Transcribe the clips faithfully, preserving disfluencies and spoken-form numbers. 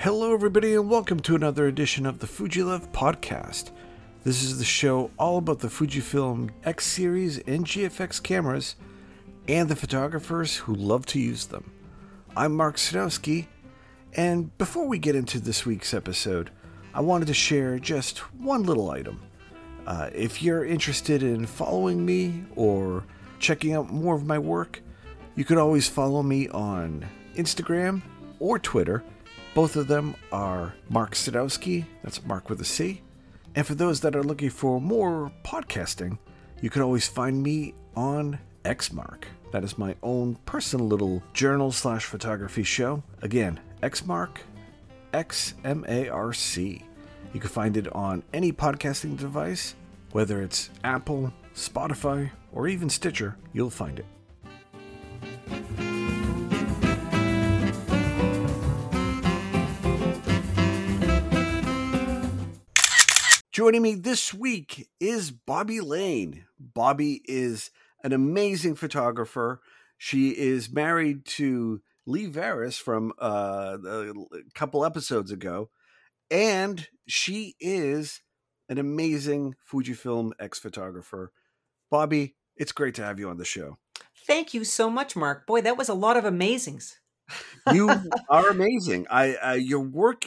Hello everybody and welcome to another edition of the FujiLove Podcast. This is the show all about the Fujifilm X-Series and G F X cameras and the photographers who love to use them. I'm Mark Sadowski, and before we get into this week's episode, I wanted to share just one little item. Uh, if you're interested in following me or checking out more of my work, you could always follow me on Instagram or Twitter. Both of them are Mark Sadowski, that's Mark with a C. And for those that are looking for more podcasting, you can always find me on Xmark. That is my own personal little journal slash photography show. Again, Xmark, X M A R C. You can find it on any podcasting device, whether it's Apple, Spotify, or even Stitcher, you'll find it. Joining me this week is Bobbi Lane. Bobbi is an amazing photographer. She is married to Lee Varis from uh, a couple episodes ago, and she is an amazing Fujifilm X photographer. Bobbi, it's great to have you on the show. Thank you so much, Mark. Boy, that was a lot of amazings. You are amazing. I uh, your work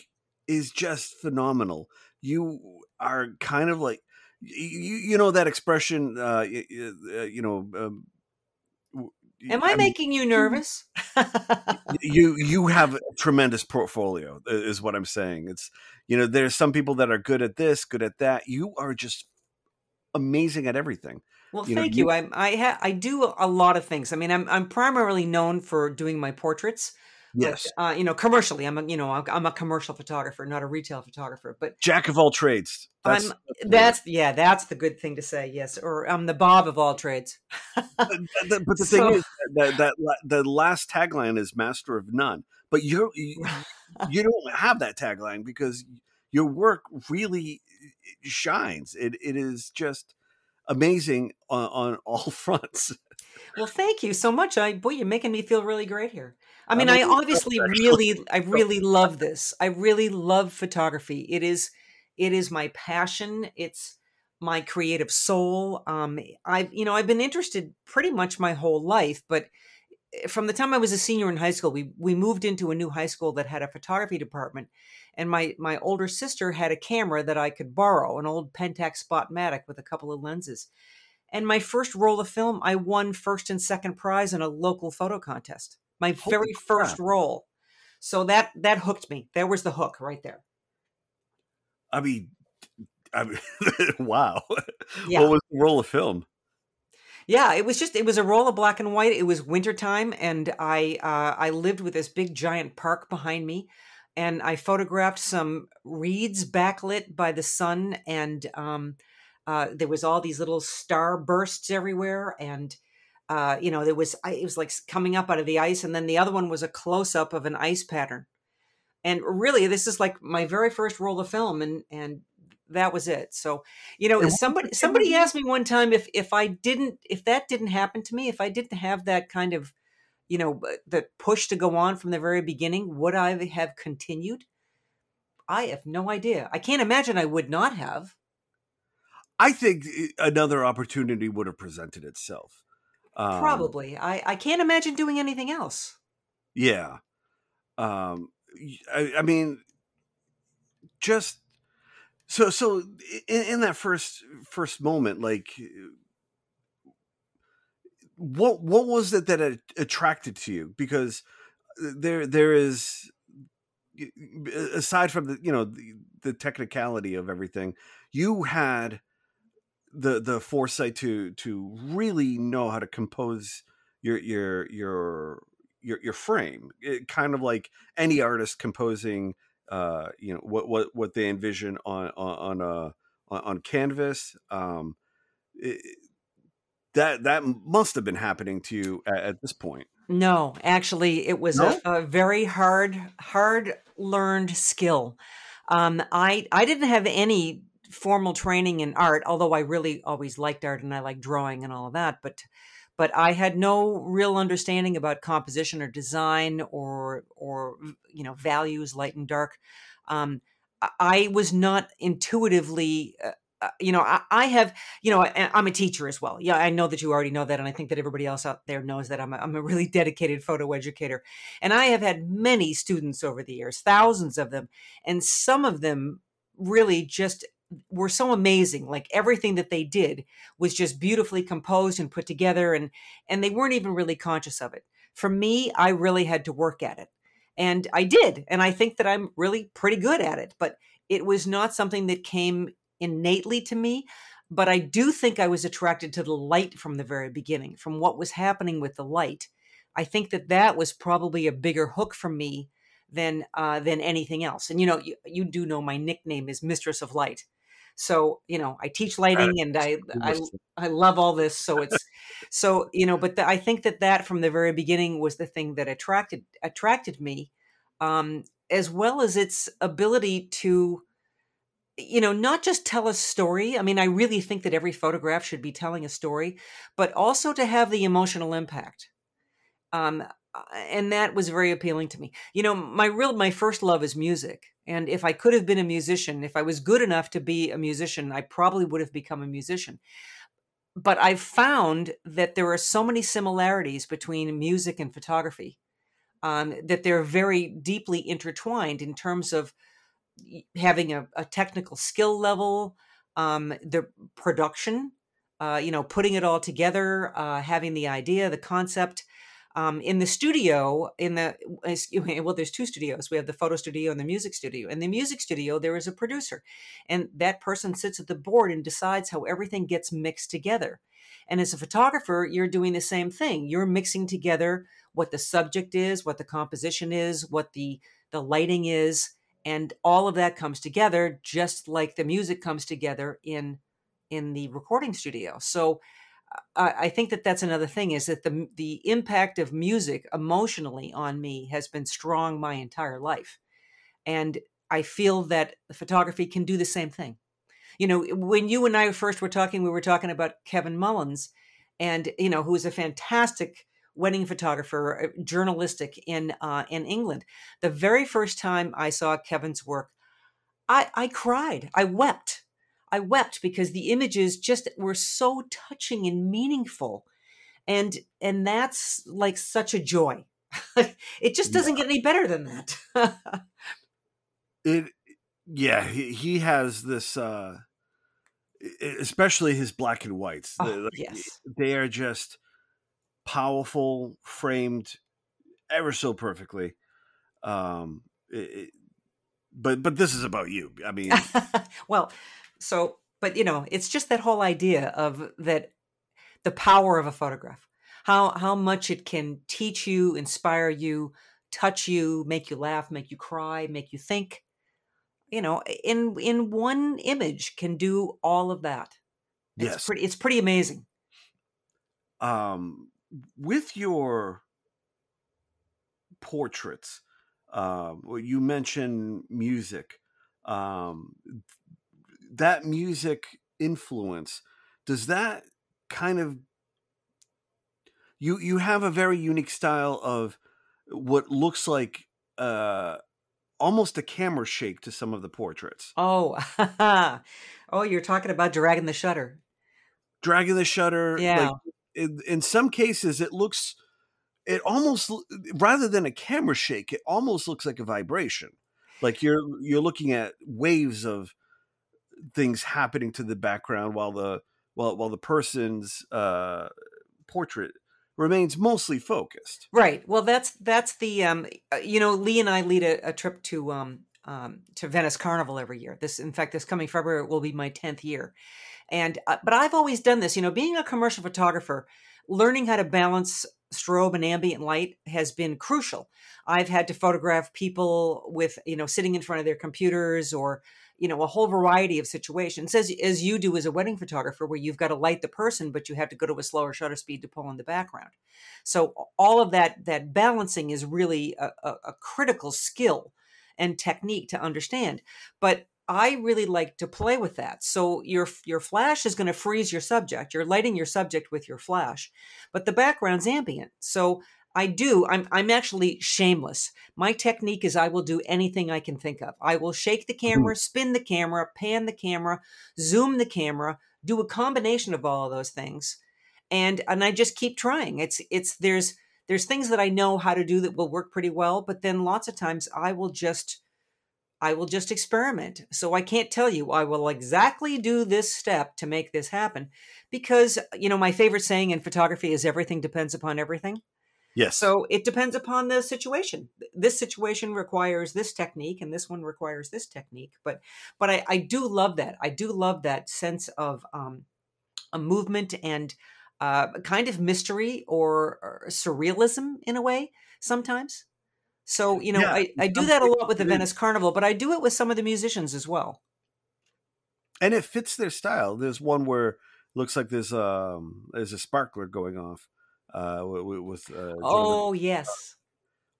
is just phenomenal. You are kind of like, you you know that expression, uh, you, uh, you know. Um, Am I, I making mean, you nervous? you you have a tremendous portfolio, is what I'm saying. It's, you know, there's some people that are good at this, good at that. You are just amazing at everything. Well, you thank know, you. you. I I, ha- I do a lot of things. I mean, I'm I'm primarily known for doing my portraits. Yes, but, uh, you know, commercially, I'm a, you know, I'm a commercial photographer, not a retail photographer, but jack of all trades. That's, I'm, that's yeah, that's the good thing to say. Yes. Or I'm the Bob of all trades. but, but the so, thing is that, that, that the last tagline is master of none, but you, you, you don't have that tagline because your work really shines. It It is just amazing on, on all fronts. Well, thank you so much. I, boy, you're making me feel really great here. I mean, I obviously really, I really love this. I really love photography. It is, it is my passion. It's my creative soul. Um, I've, you know, I've been interested pretty much my whole life, but from the time I was a senior in high school, we, we moved into a new high school that had a photography department, and my, my older sister had a camera that I could borrow, an old Pentax Spotmatic with a couple of lenses. And my first roll of film, I won first and second prize in a local photo contest. My Holy very first crap. role. So that, that hooked me. There was the hook right there. I mean, I mean wow. Yeah. What was the roll of film? Yeah, it was just, it was a roll of black and white. It was wintertime, and I, uh, I lived with this big giant park behind me, and I photographed some reeds backlit by the sun. And um, uh, there was all these little star bursts everywhere. And Uh, you know, there was, it was like coming up out of the ice. And then the other one was a close up of an ice pattern. And really, this is like my very first roll of film. And, and that was it. So, you know, somebody, somebody asked me one time if, if I didn't, if that didn't happen to me, if I didn't have that kind of, you know, the push to go on from the very beginning, would I have continued? I have no idea. I can't imagine I would not have. I think another opportunity would have presented itself. Um, Probably. I, I can't imagine doing anything else. Yeah. Um, I, I mean, just so, so in, in that first, first moment, like what, what was it that attracted to you? Because there, there is, aside from the, you know, the, the technicality of everything, you had the the foresight to to really know how to compose your your your your your frame, it, kind of like any artist composing uh you know what what what they envision on on on a on canvas. um it, that that must have been happening to you at, at this point. No, actually it was no? a, a very hard hard learned skill. um I I didn't have any formal training in art, although I really always liked art and I like drawing and all of that. But, but I had no real understanding about composition or design or, or, you know, values, light and dark. Um, I was not intuitively, uh, Uh, you know, I, I have, you know, I, I'm a teacher as well. Yeah, I know that you already know that. And I think that everybody else out there knows that I'm a, I'm a really dedicated photo educator. And I have had many students over the years, thousands of them. And some of them really just were so amazing. Like everything that they did was just beautifully composed and put together. And, and they weren't even really conscious of it. For me, I really had to work at it. And I did. And I think that I'm really pretty good at it. But it was not something that came innately to me, but I do think I was attracted to the light from the very beginning, from what was happening with the light. I think that that was probably a bigger hook for me than uh, than anything else. And you know, you, you do know my nickname is Mistress of Light, so you know I teach lighting and I I, I love all this. So it's so you know, but the, I think that that from the very beginning was the thing that attracted attracted me, um, as well as its ability to, you know, not just tell a story. I mean, I really think that every photograph should be telling a story, but also to have the emotional impact. Um, and that was very appealing to me. You know, my real, my first love is music. And if I could have been a musician, if I was good enough to be a musician, I probably would have become a musician. But I've found that there are so many similarities between music and photography, um, that they're very deeply intertwined in terms of having a, a technical skill level, um, the production, uh, you know, putting it all together, uh, having the idea, the concept, um, in the studio, in the, well, there's two studios. We have the photo studio and the music studio. In the music studio, there is a producer, and that person sits at the board and decides how everything gets mixed together. And as a photographer, you're doing the same thing. You're mixing together what the subject is, what the composition is, what the, the lighting is. And all of that comes together, just like the music comes together in in the recording studio. So I, I think that that's another thing, is that the the impact of music emotionally on me has been strong my entire life. And I feel that photography can do the same thing. You know, when you and I first were talking, we were talking about Kevin Mullins, and, you know, who is a fantastic wedding photographer, journalistic in uh, in England. The very first time I saw Kevin's work, I, I cried. I wept. I wept because the images just were so touching and meaningful, and and that's like such a joy. It just doesn't yeah. get any better than that. it, yeah, he, he has this, uh, especially his black and whites. Oh, the, yes, they are just powerful, framed ever so perfectly. Um, it, it, but, but this is about you. I mean, well, so, but you know, it's just that whole idea of that, the power of a photograph, how, how much it can teach you, inspire you, touch you, make you laugh, make you cry, make you think, you know, in, in one image can do all of that. It's yes. pretty, it's pretty amazing. Um, With your portraits, uh, you mentioned music. Um, that music influence, does that kind of, you you have a very unique style of what looks like uh, almost a camera shake to some of the portraits. Oh, oh, you're talking about dragging the shutter. Dragging the shutter. Yeah. Like, In, in some cases, it looks, it almost, rather than a camera shake, it almost looks like a vibration. Like you're, you're looking at waves of things happening to the background while the, while, while the person's uh, portrait remains mostly focused. Right. Well, that's, that's the, um, you know, Lee and I lead a, a trip to, um, um, to Venice Carnival every year. This, in fact, this coming February will be my tenth year. And, uh, but I've always done this, you know, being a commercial photographer, learning how to balance strobe and ambient light has been crucial. I've had to photograph people with, you know, sitting in front of their computers or, you know, a whole variety of situations, as, as you do as a wedding photographer, where you've got to light the person, but you have to go to a slower shutter speed to pull in the background. So all of that, that balancing is really a, a, a critical skill and technique to understand. But I really like to play with that. So your your flash is going to freeze your subject. You're lighting your subject with your flash, but the background's ambient. So I do. I'm I'm actually shameless. My technique is I will do anything I can think of. I will shake the camera, spin the camera, pan the camera, zoom the camera, do a combination of all of those things, and and I just keep trying. It's it's there's there's things that I know how to do that will work pretty well, but then lots of times I will just I will just experiment. So I can't tell you I will exactly do this step to make this happen, because you know my favorite saying in photography is everything depends upon everything. Yes. So it depends upon the situation. This situation requires this technique and this one requires this technique. But but I, I do love that. I do love that sense of um, a movement and uh, kind of mystery or, or surrealism in a way sometimes. So, you know, yeah, I, I do that a lot with the Venice Carnival, but I do it with some of the musicians as well. And it fits their style. There's one where it looks like there's, um, there's a sparkler going off. Uh, with uh, oh yes,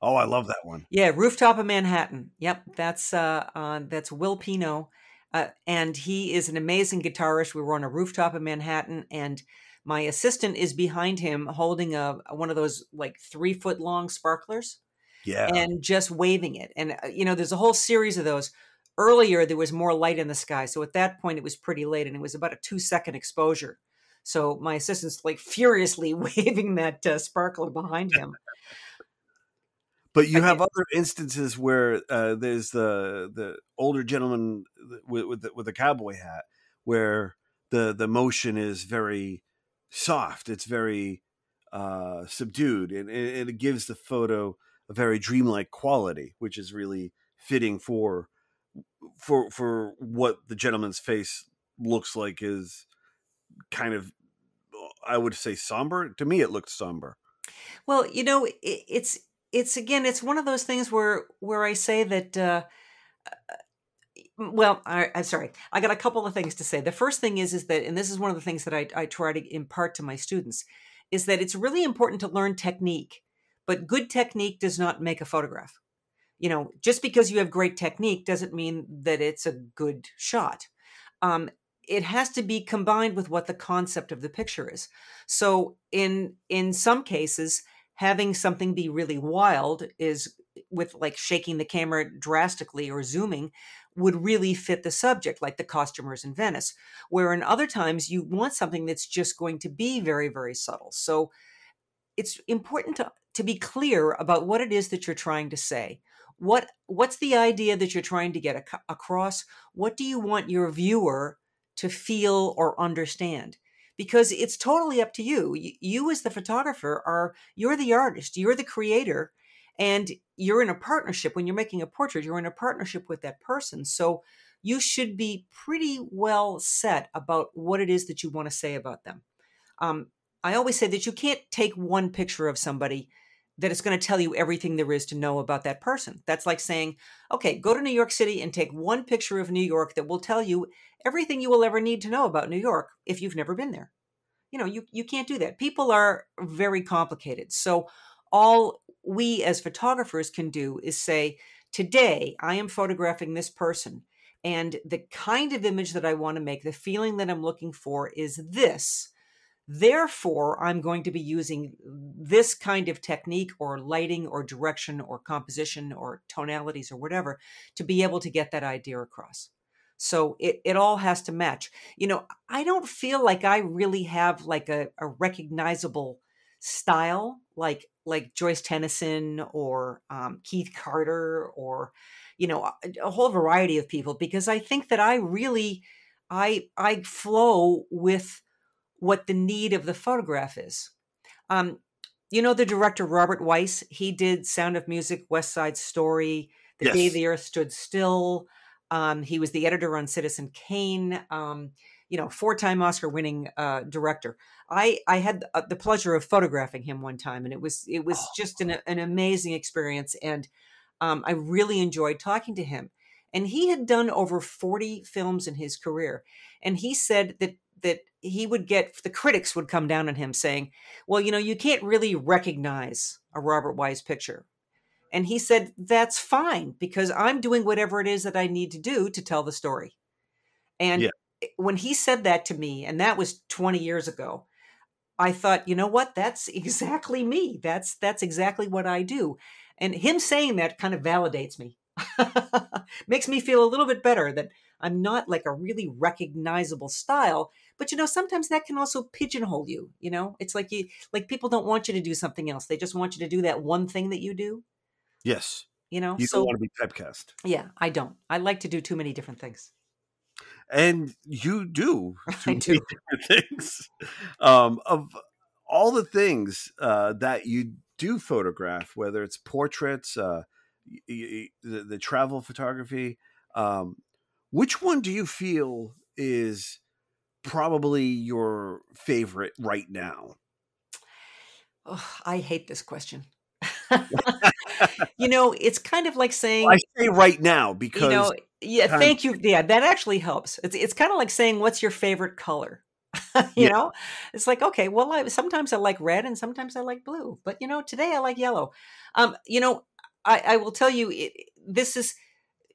oh I love that one. Yeah, Rooftop of Manhattan. Yep, that's uh, uh that's Will Pino, uh, and he is an amazing guitarist. We were on a rooftop in Manhattan, and my assistant is behind him holding a one of those like three foot long sparklers. Yeah, and just waving it. And uh, you know, there's a whole series of those. Earlier, there was more light in the sky, so at that point, it was pretty late, and it was about a two second exposure. So my assistant's like furiously waving that uh, sparkler behind him. But you have other instances where uh, there's the the older gentleman with with the, with a cowboy hat, where the the motion is very soft. It's very uh, subdued, and, and it gives the photo a very dreamlike quality, which is really fitting for for for what the gentleman's face looks like is. Kind of, I would say somber. To me, it looked somber. Well, you know, it, it's it's again, it's one of those things where where I say that. Uh, well, I, I'm sorry, I got a couple of things to say. The first thing is is that, and this is one of the things that I, I try to impart to my students, is that it's really important to learn technique, but good technique does not make a photograph. You know, just because you have great technique doesn't mean that it's a good shot. Um, It has to be combined with what the concept of the picture is. So in in some cases, having something be really wild is with like shaking the camera drastically or zooming would really fit the subject, like the costumers in Venice, where in other times you want something that's just going to be very, very subtle. So it's important to, to be clear about what it is that you're trying to say. What what's the idea that you're trying to get ac- across? What do you want your viewer to feel or understand? Because it's totally up to you. you. You as the photographer are, you're the artist, you're the creator, and you're in a partnership. When you're making a portrait, you're in a partnership with that person. So you should be pretty well set about what it is that you want to say about them. Um, I always say that you can't take one picture of somebody that it's going to tell you everything there is to know about that person. That's like saying, okay, go to New York City and take one picture of New York that will tell you everything you will ever need to know about New York if you've never been there. You know, you, you can't do that. People are very complicated. So all we as photographers can do is say, today I am photographing this person, and the kind of image that I want to make, the feeling that I'm looking for is this. Therefore, I'm going to be using this kind of technique or lighting or direction or composition or tonalities or whatever to be able to get that idea across. So it, it all has to match. You know, I don't feel like I really have like a, a recognizable style like like Joyce Tenneson or um, Keith Carter or, you know, a, a whole variety of people, because I think that I really, I I flow with what the need of the photograph is. Um, you know, the director, Robert Weiss, he did Sound of Music, West Side Story, The yes. Day the Earth Stood Still. Um, he was the editor on Citizen Kane, um, you know, four-time Oscar-winning uh, director. I, I had the pleasure of photographing him one time, and it was it was oh. just an, an amazing experience. And um, I really enjoyed talking to him. And he had done over forty films in his career. And he said that that he would get, the critics would come down on him saying, well, you know, you can't really recognize a Robert Wise picture. And he said, that's fine, because I'm doing whatever it is that I need to do to tell the story. And yeah. when he said that to me, and that was twenty years ago, I thought, you know what? That's exactly me. That's that's exactly what I do. And him saying that kind of validates me. Makes me feel a little bit better that I'm not like a really recognizable style. But, you know, sometimes that can also pigeonhole you. You know, it's like you like people don't want you to do something else. They just want you to do that one thing that you do. Yes. You know, you so, don't want to be typecast. Yeah, I don't. I like to do too many different things. And you do too I do. many different things. Um, of all the things uh, that you do photograph, whether it's portraits, uh, the, the travel photography, um, which one do you feel is probably your favorite right now? Oh, I hate this question. You know, it's kind of like saying, well, I say right now because, you know, yeah, time- thank you. Yeah. That actually helps. It's, it's kind of like saying, what's your favorite color? you yeah. know, it's like, okay, well, I, sometimes I like red and sometimes I like blue, but you know, today I like yellow. Um, you know, I, I will tell you, it, this is,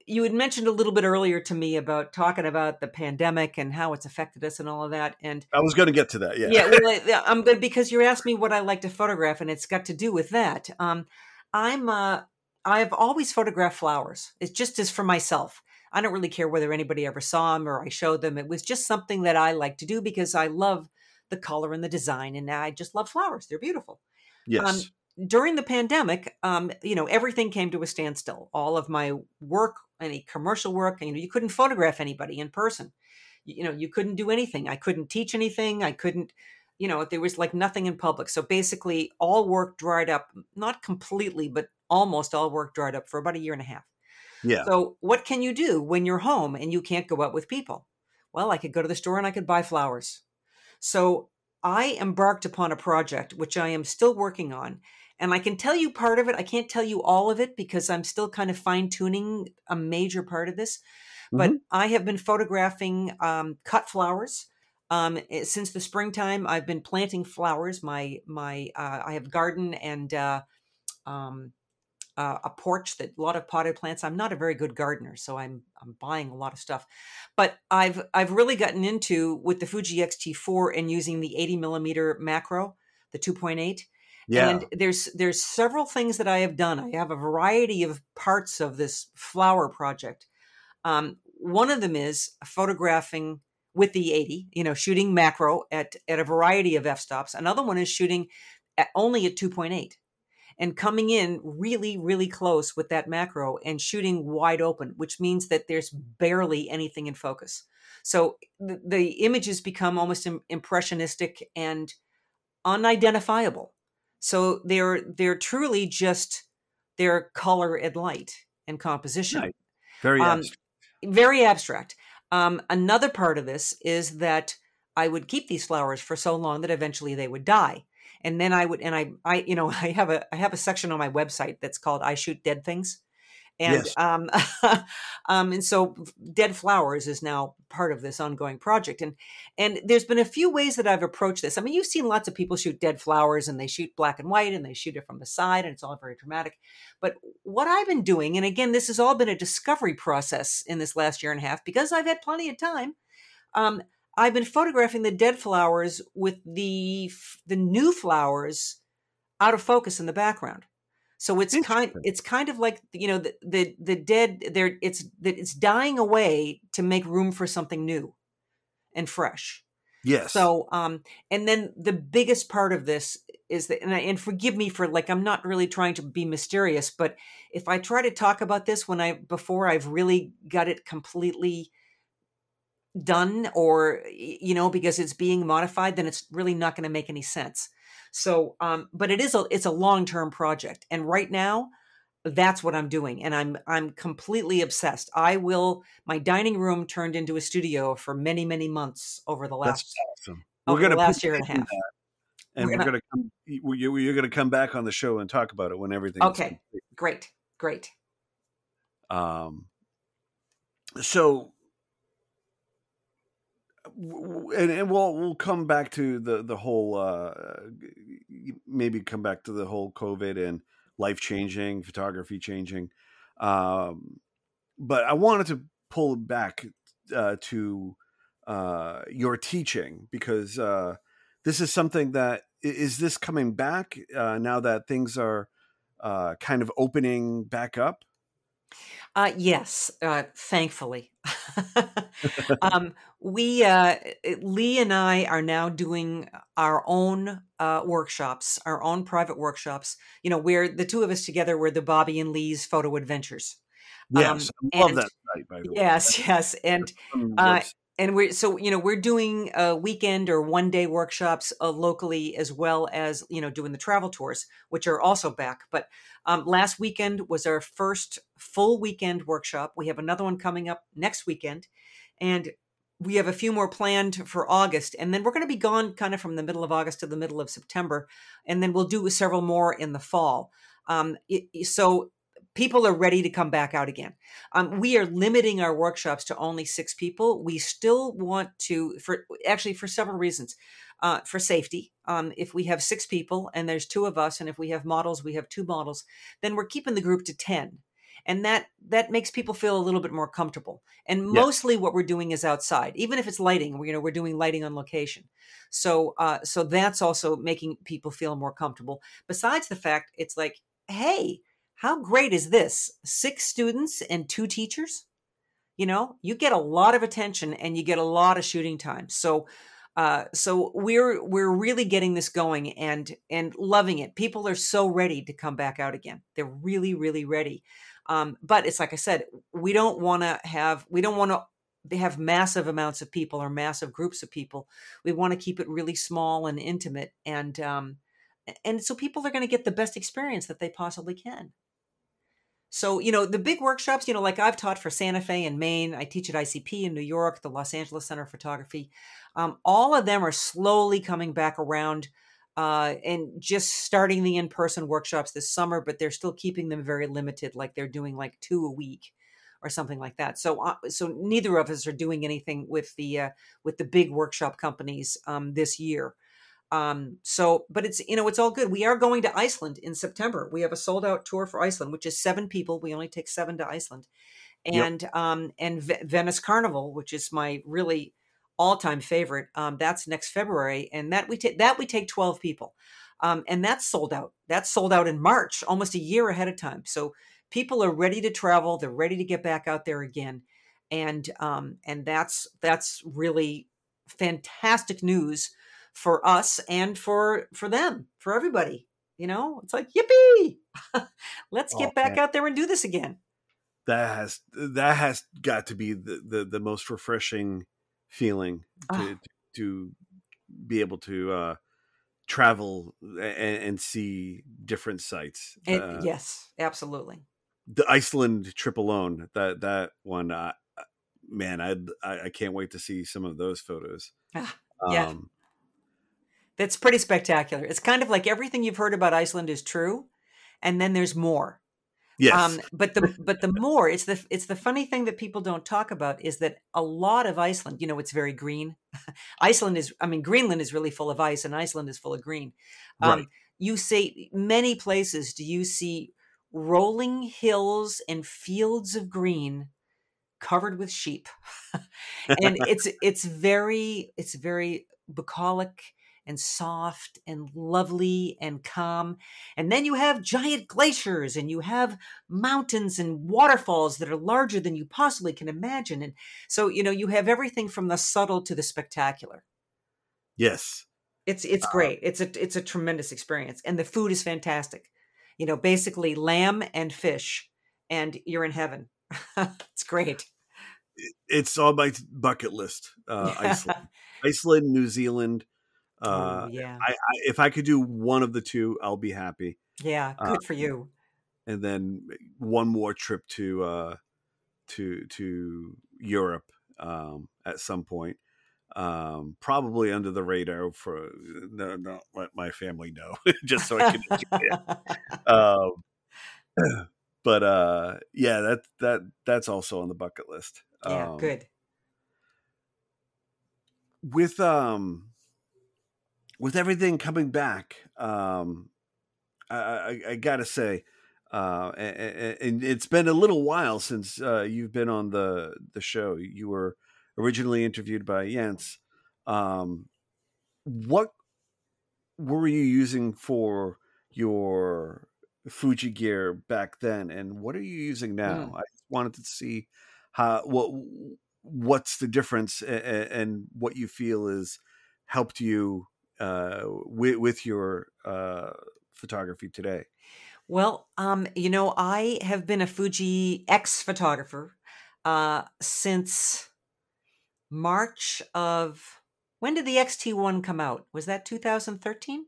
you had mentioned a little bit earlier to me about talking about the pandemic and how it's affected us and all of that. And I was going to get to that. Yeah. Yeah. Well, I'm good because you asked me what I like to photograph and it's got to do with that. Um, I'm, uh, I've always photographed flowers. It's just as for myself. I don't really care whether anybody ever saw them or I showed them. It was just something that I like to do because I love the color and the design. And I just love flowers. They're beautiful. Yes. Um, During the pandemic, um, you know, everything came to a standstill. All of my work, any commercial work, you know, you couldn't photograph anybody in person. You, you know, you couldn't do anything. I couldn't teach anything. I couldn't, you know, there was like nothing in public. So basically all work dried up, not completely, but almost all work dried up for about a year and a half. Yeah. So what can you do when you're home and you can't go out with people? Well, I could go to the store and I could buy flowers. So I embarked upon a project, which I am still working on. And I can tell you part of it. I can't tell you all of it because I'm still kind of fine tuning a major part of this. Mm-hmm. But I have been photographing um, cut flowers um, since the springtime. I've been planting flowers. My my uh, I have garden and uh, um, uh, a porch that a lot of potted plants. I'm not a very good gardener, so I'm I'm buying a lot of stuff. But I've I've really gotten into with the Fuji X T four and using the eighty millimeter macro, the two point eight. Yeah. And there's there's several things that I have done. I have a variety of parts of this flower project. Um, one of them is photographing with the eighty, you know, shooting macro at, at a variety of f-stops. Another one is shooting at only at two point eight and coming in really, really close with that macro and shooting wide open, which means that there's barely anything in focus. So the, the images become almost impressionistic and unidentifiable. So they're they're truly just their color and light and composition. Right. Very um, abstract. Very abstract. Um, another part of this is that I would keep these flowers for so long that eventually they would die, and then I would and I I you know I have a I have a section on my website that's called "I Shoot Dead Things," and yes. um, um and so dead flowers is now part of this ongoing project. And and there's been a few ways that I've approached this. I mean, you've seen lots of people shoot dead flowers and they shoot black and white and they shoot it from the side and it's all very dramatic. But what I've been doing, and again, this has all been a discovery process in this last year and a half because I've had plenty of time. Um, I've been photographing the dead flowers with the the new flowers out of focus in the background. So it's kind, it's kind of like, you know, the, the, the dead there, it's, it's dying away to make room for something new and fresh. Yes. So, um, and then the biggest part of this is that, and, I, and forgive me for like, I'm not really trying to be mysterious, but if I try to talk about this when I, before I've really got it completely done or, you know, because it's being modified, then it's really not going to make any sense. So, um, but it is a, it's a long-term project. And right now that's what I'm doing. And I'm, I'm completely obsessed. I will, my dining room turned into a studio for many, many months over the last, that's awesome. We're going to last year and a half. And we're going to, you're going to come back on the show and talk about it when everything. Okay. Great. Great. Um, so And, and we'll we'll come back to the the whole uh, maybe come back to the whole COVID and life-changing, photography-changing. Um, but I wanted to pull back uh, to uh, your teaching, because uh, this is something that, is this coming back uh, now that things are uh, kind of opening back up? Uh, yes, uh, thankfully. um, we, uh, Lee and I are now doing our own uh, workshops, our own private workshops. You know, we're the two of us together, we're the Bobbi and Lee's Photo Adventures. Yes, um, I love and, that site, by the way. Yes, yes. And, uh, and we're, so, you know, we're doing uh, weekend or one day workshops uh, locally, as well as, you know, doing the travel tours, which are also back. But um, last weekend was our first full weekend workshop. We have another one coming up next weekend, and we have a few more planned for August. And then we're going to be gone kind of from the middle of August to the middle of September. And then we'll do several more in the fall. Um, it, so people are ready to come back out again. Um, we are limiting our workshops to only six people. We still want to, for actually for several reasons, uh, for safety. Um, if we have six people and there's two of us, and if we have models, we have two models, then we're keeping the group to ten. And that, that makes people feel a little bit more comfortable. And mostly yeah. what we're doing is outside, even if it's lighting, we're, you know, we're doing lighting on location. So, uh, so that's also making people feel more comfortable. Besides the fact, it's like, hey, how great is this? Six students and two teachers? You know, you get a lot of attention and you get a lot of shooting time. So, uh, so we're we're really getting this going and and loving it. People are so ready to come back out again. They're really, really ready. Um, but it's like I said, we don't want to have we don't want to have massive amounts of people or massive groups of people. We want to keep it really small and intimate, and um, and so people are going to get the best experience that they possibly can. So, you know, the big workshops, you know, like I've taught for Santa Fe in Maine, I teach at I C P in New York, the Los Angeles Center of Photography. Um, all of them are slowly coming back around uh, and just starting the in-person workshops this summer, but they're still keeping them very limited. Like they're doing like two a week or something like that. So, uh, so neither of us are doing anything with the, uh, with the big workshop companies um, this year. Um, so, but it's, you know, it's all good. We are going to Iceland in September. We have a sold out tour for Iceland, which is seven people. We only take seven to Iceland and, yep. um, and v- Venice Carnival, which is my really all time favorite. Um, that's next February. And that we take, that we take twelve people. Um, and that's sold out. That's sold out in March, almost a year ahead of time. So people are ready to travel. They're ready to get back out there again. And, um, and that's, that's really fantastic news for us and for, for them, for everybody. You know, it's like, yippee, let's get oh, back man. out there and do this again. That has, that has got to be the, the, the most refreshing feeling to, oh. to, to be able to uh, travel and, and see different sites. It, uh, yes, absolutely. The Iceland trip alone, that, that one, uh, man, I, I can't wait to see some of those photos. Ah, yeah. Um, That's pretty spectacular. It's kind of like everything you've heard about Iceland is true, and then there's more. Yes. Um, but the but the more, it's the it's the funny thing that people don't talk about is that a lot of Iceland, you know, it's very green. Iceland is, I mean, Greenland is really full of ice, and Iceland is full of green. Um, right. You see, many places do you see rolling hills and fields of green covered with sheep, and it's it's very it's very bucolic and soft and lovely and calm. And then you have giant glaciers and you have mountains and waterfalls that are larger than you possibly can imagine. And so, you know, you have everything from the subtle to the spectacular. Yes. It's it's great. It's a it's a tremendous experience. And the food is fantastic. You know, basically lamb and fish, and you're in heaven. It's great. It's on my bucket list, uh, Iceland. Iceland, New Zealand. Uh, oh, yeah. I, I, if I could do one of the two, I'll be happy. Yeah, good uh, for you. And then one more trip to uh, to to Europe um, at some point, um, probably under the radar for no, not let my family know, just so I can enjoy it. Um, but uh, yeah, that that that's also on the bucket list. Yeah, um, good. With um. With everything coming back, um, I, I, I gotta say, uh, and, and it's been a little while since uh, you've been on the, the show. You were originally interviewed by Jens. Um, what were you using for your Fuji gear back then, and what are you using now? Mm. I wanted to see how what what's the difference, and, and what you feel is helped you uh, with, with your uh, photography today. Well, um, you know, I have been a Fuji X photographer uh, since March of, when did the X T one come out? Was that two thousand thirteen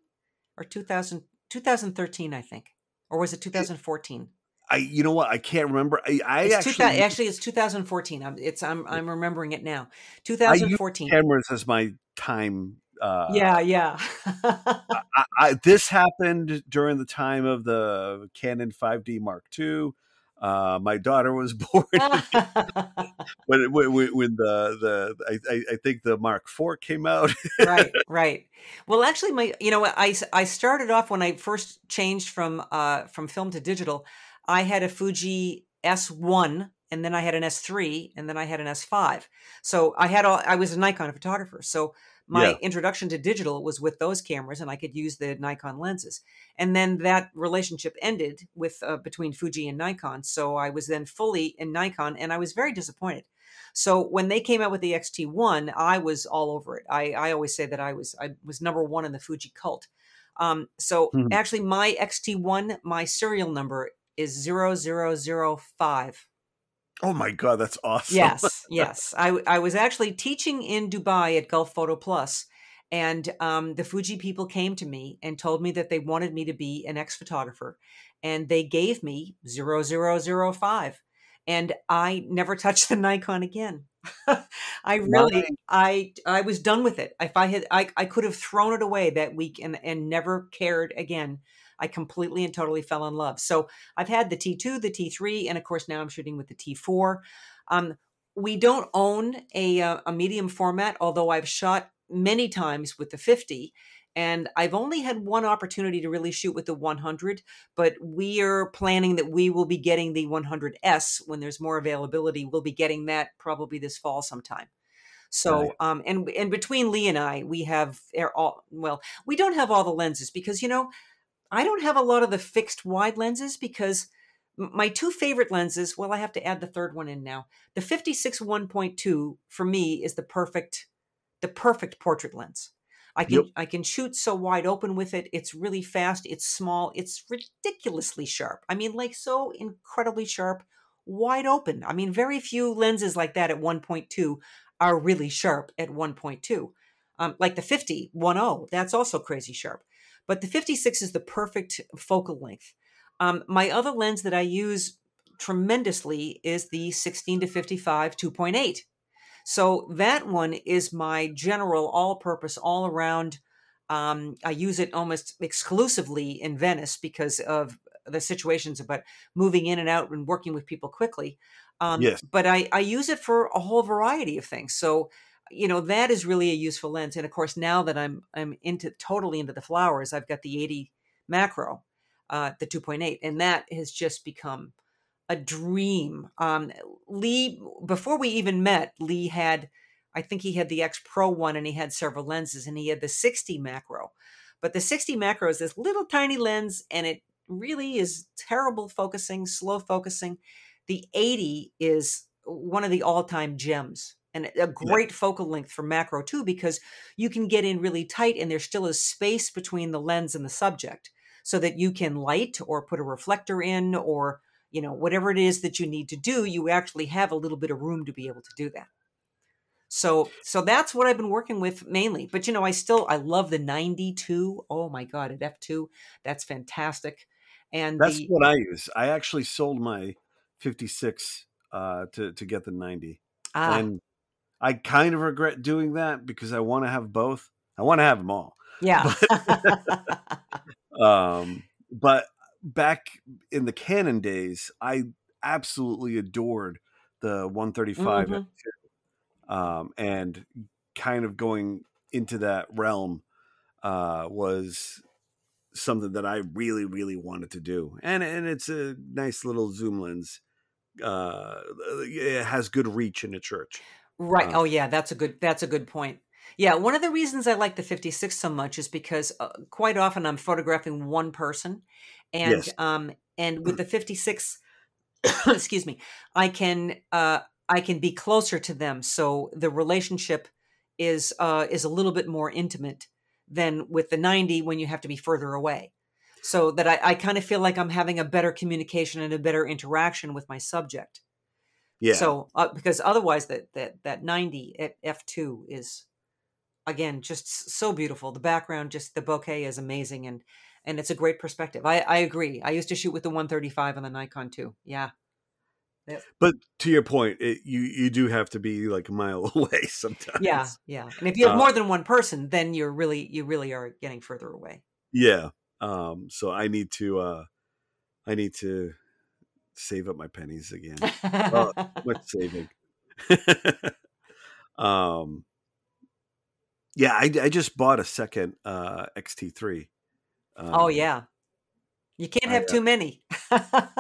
or two thousand two thousand thirteen, I think. Or was it two thousand fourteen? I, you know what? I can't remember. I, I it's actually, actually, it's two thousand fourteen. I'm, it's, I'm, I'm remembering it now. two thousand fourteen. I use cameras as my time. Uh, yeah, yeah. I, I, this happened during the time of the Canon five D Mark two. Uh, my daughter was born when, when, when the the I, I think the Mark four came out. Right, right. Well, actually, my you know I, I started off when I first changed from uh from film to digital. I had a Fuji S one, and then I had an S three, and then I had an S five. So I had all I was a Nikon photographer. So my yeah. introduction to digital was with those cameras, and I could use the Nikon lenses. And then that relationship ended with uh, between Fuji and Nikon. So I was then fully in Nikon, and I was very disappointed. So when they came out with the X T one, I was all over it. I, I always say that I was I was number one in the Fuji cult. Um, so mm-hmm. actually, my X T one, my serial number is zero zero zero five. Oh my God, that's awesome. Yes, yes. I I was actually teaching in Dubai at Gulf Photo Plus, and um, the Fuji people came to me and told me that they wanted me to be an ex-photographer, and they gave me zero zero zero five, and I never touched the Nikon again. I really, I I was done with it. If I had, I, I could have thrown it away that week and, and never cared again. I completely and totally fell in love. So I've had the T two, the T three, and of course now I'm shooting with the T four. Um, we don't own a, uh, a medium format, although I've shot many times with the fifty. And I've only had one opportunity to really shoot with the one hundred, but we are planning that we will be getting the one hundred S when there's more availability. We'll be getting that probably this fall sometime. So, um, and, and between Lee and I, we have all, well, we don't have all the lenses because, you know, I don't have a lot of the fixed wide lenses because my two favorite lenses, well, I have to add the third one in now. The fifty-six one point two for me is the perfect, the perfect portrait lens. I can, yep. I can shoot so wide open with it. It's really fast. It's small. It's ridiculously sharp. I mean, like so incredibly sharp, wide open. I mean, very few lenses like that at one point two are really sharp at one point two. Um, like the fifty one point oh, that's also crazy sharp. But the fifty-six is the perfect focal length. Um, my other lens that I use tremendously is the sixteen to fifty-five two point eight. So that one is my general all-purpose, all-around. Um, I use it almost exclusively in Venice because of the situations about moving in and out and working with people quickly. Um, yes. But I, I use it for a whole variety of things. So you know, that is really a useful lens. And of course, now that I'm, I'm into totally into the flowers, I've got the eighty macro, uh, the two point eight, and that has just become a dream. Um, Lee, before we even met, Lee had, I think he had the X Pro one, and he had several lenses, and he had the sixty macro, but the sixty macro is this little tiny lens, and it really is terrible focusing, slow focusing. The eighty is one of the all time gems. And a great yeah. focal length for macro too, because you can get in really tight and there still is space between the lens and the subject so that you can light or put a reflector in or, you know, whatever it is that you need to do, you actually have a little bit of room to be able to do that. So, so that's what I've been working with mainly, but you know, I still, I love the ninety-two. Oh my God, at F two, that's fantastic. And that's the, what I use. I actually sold my fifty-six uh, to, to get the ninety. Ah. And I kind of regret doing that because I want to have both. I want to have them all. Yeah. But, um, but back in the Canon days, I absolutely adored the one thirty-five. Mm-hmm. Um, and kind of going into that realm uh, was something that I really, really wanted to do. And and it's a nice little zoom lens. Uh, it has good reach in a church. Right. Uh, oh, yeah, that's a good that's a good point. Yeah, one of the reasons I like the fifty-six so much is because uh, quite often I'm photographing one person, and yes. um, and with the fifty-six, excuse me, I can uh, I can be closer to them, so the relationship is uh, is a little bit more intimate than with the ninety when you have to be further away. So that I, I kind of feel like I'm having a better communication and a better interaction with my subject. Yeah. So uh, because otherwise that that that ninety at f two is. Again, just so beautiful. The background, just the bokeh is amazing, and and it's a great perspective. I, I agree. I used to shoot with the one thirty-five on the Nikon too. Yeah. But to your point, it, you you do have to be like a mile away sometimes. Yeah, yeah. And if you have uh, more than one person, then you're really you really are getting further away. Yeah. Um. So I need to uh, I need to save up my pennies again. Well, what's saving? um. Yeah, I, I just bought a second uh, X T three. Um, oh, yeah. You can't have I, too many. uh,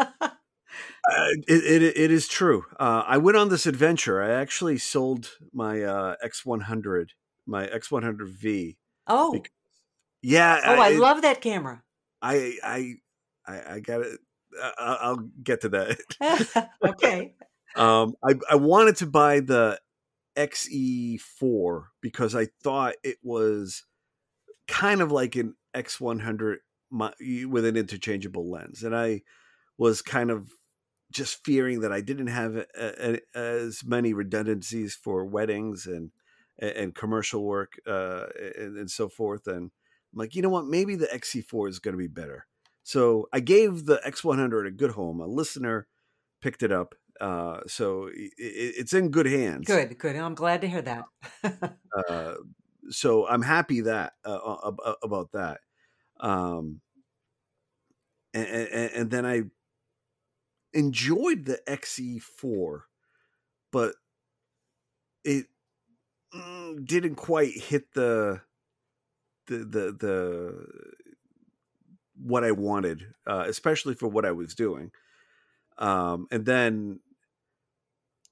it, it It is true. Uh, I went on this adventure. I actually sold my uh, X one hundred, my X one hundred V. Oh. Because, yeah. Oh, I, I love that camera. I I I, I got it. I'll get to that. Okay. um, I, I wanted to buy the X E four because I thought it was kind of like an X one hundred with an interchangeable lens, and I was kind of just fearing that I didn't have a, a, as many redundancies for weddings and and commercial work uh, and, and so forth. And I'm like, you know what? Maybe the X E four is going to be better. So I gave the X one hundred a good home. A listener picked it up. Uh, so it, it's in good hands. Good, good. I'm glad to hear that. uh, so I'm happy that uh, about that. Um, and, and, and then I enjoyed the X E four, but it didn't quite hit the the the, the what I wanted, uh, especially for what I was doing. Um, and then.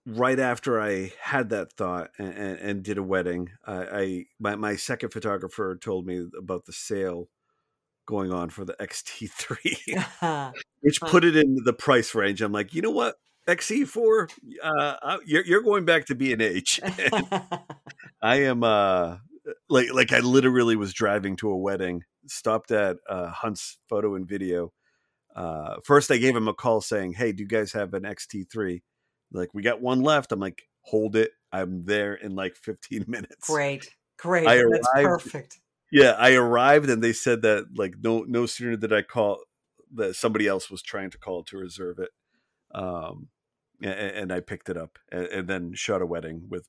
Right after I had that thought and, and, and did a wedding, uh, I my, my second photographer told me about the sale going on for the X T three, which put it in the price range. I'm like, you know what, X E four, uh, you're, you're going back to B and H. I am uh, like like I literally was driving to a wedding, stopped at uh, Hunt's Photo and Video. Uh, first, I gave him a call saying, "Hey, do you guys have an X T three?" Like, we got one left. I'm like, hold it. I'm there in like fifteen minutes. Great. Great. I That's arrived, perfect. Yeah. I arrived and they said that like, no, no sooner did I call that somebody else was trying to call to reserve it. Um, and, and I picked it up and, and then shot a wedding with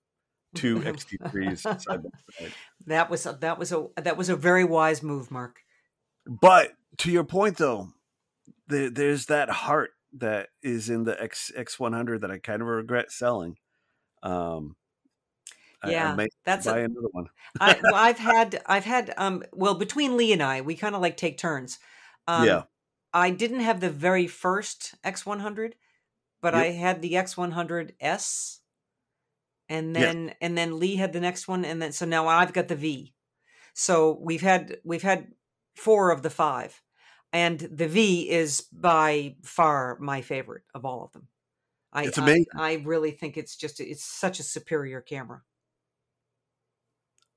two X T threes. Side by side. That was, a, that was a, that was a very wise move, Mark. But to your point though, there, there's that heart that is in the X X one hundred that I kind of regret selling. Um, yeah, I, I may that's buy a, another one. I, well, I've had, I've had, um, well, between Lee and I, we kind of like take turns. Um, yeah, I didn't have the very first X one hundred, but yep. I had the X one hundred S, and then yeah. and then Lee had the next one, and then so now I've got the V. So we've had we've had four of the five. And the V is by far my favorite of all of them. I, it's amazing. I, I really think it's just, it's such a superior camera.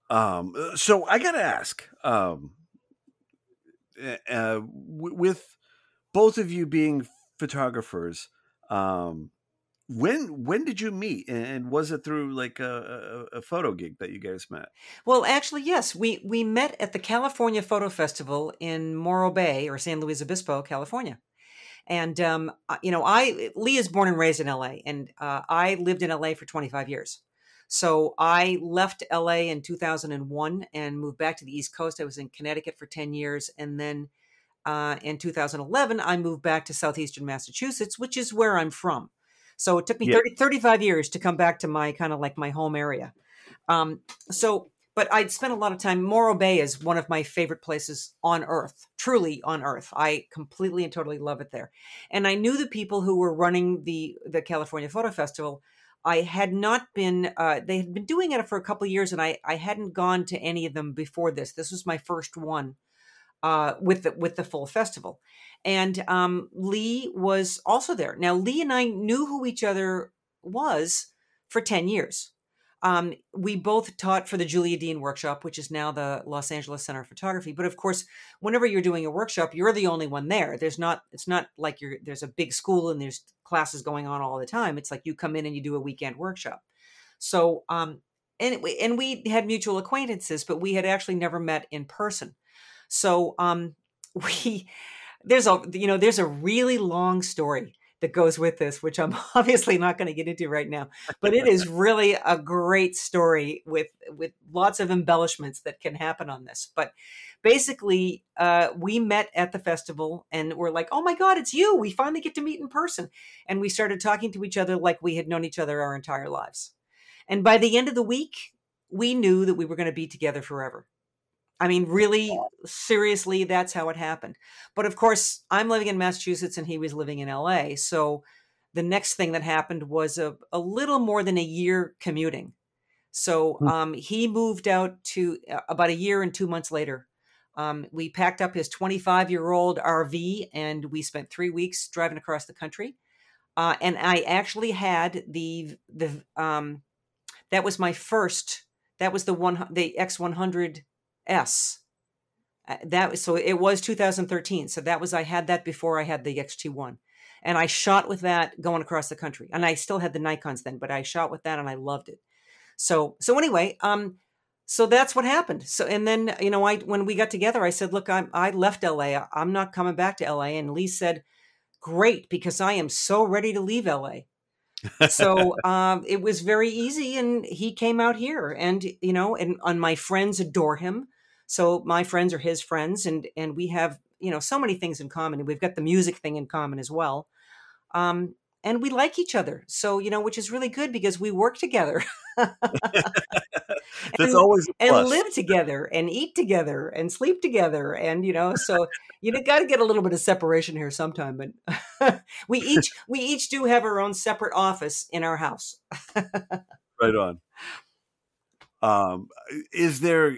Um, so I got to ask, um, uh, with both of you being photographers, um, when, when did you meet, and was it through like a, a, a photo gig that you guys met? Well, actually, yes, we, we met at the California Photo Festival in Morro Bay or San Luis Obispo, California. And, um, you know, I, Lee is born and raised in L A, and, uh, I lived in L A for twenty-five years. So I left L A in two thousand one and moved back to the East Coast. I was in Connecticut for ten years. And then, uh, in two thousand eleven, I moved back to Southeastern Massachusetts, which is where I'm from. So it took me yeah. thirty, thirty-five years to come back to my kind of like my home area. Um, so, But I'd spent a lot of time. Morro Bay is one of my favorite places on earth, truly on earth. I completely and totally love it there. And I knew the people who were running the, the California Photo Festival. I had not been, uh, they had been doing it for a couple of years, and I, I hadn't gone to any of them before this. This was my first one uh, with the, with the full festival. And um, Lee was also there. Now, Lee and I knew who each other was for ten years. Um, we both taught for the Julia Dean workshop, which is now the Los Angeles Center of Photography. But of course, whenever you're doing a workshop, you're the only one there. There's not, it's not like you're, there's a big school and there's classes going on all the time. It's like you come in and you do a weekend workshop. So, um, and, and we had mutual acquaintances, but we had actually never met in person. So, um, we, there's a, you know, there's a really long story that goes with this, which I'm obviously not going to get into right now, but it is really a great story with with lots of embellishments that can happen on this. But basically, uh, we met at the festival and we're like, oh my God, it's you. We finally get to meet in person. And we started talking to each other like we had known each other our entire lives. And by the end of the week, we knew that we were going to be together forever. I mean, really, seriously, that's how it happened. But of course, I'm living in Massachusetts and he was living in L A. So the next thing that happened was a, a little more than a year commuting. So um, he moved out to uh, about a year and two months later. Um, we packed up his twenty-five-year-old R V and we spent three weeks driving across the country. Uh, and I actually had the, the um, that was my first, that was the one, the X one hundred S. Uh, that was, so it was two thousand thirteen. So that was, I had that before I had the X T one, and I shot with that going across the country, and I still had the Nikons then, but I shot with that and I loved it. So, so anyway, um, so that's what happened. So, and then, you know, I, when we got together, I said, look, I'm, I left L A. I'm not coming back to L A. And Lee said, great, because I am so ready to leave L A. So um, it was very easy. And he came out here, and, you know, and, and my friends adore him. So my friends are his friends, and, and we have, you know, so many things in common, and we've got the music thing in common as well. Um, and we like each other. So, you know, which is really good because we work together and, That's always a plus. And live together and eat together and sleep together. And, you know, so you got to get a little bit of separation here sometime, but we each, we each do have our own separate office in our house. Right on. Um, is there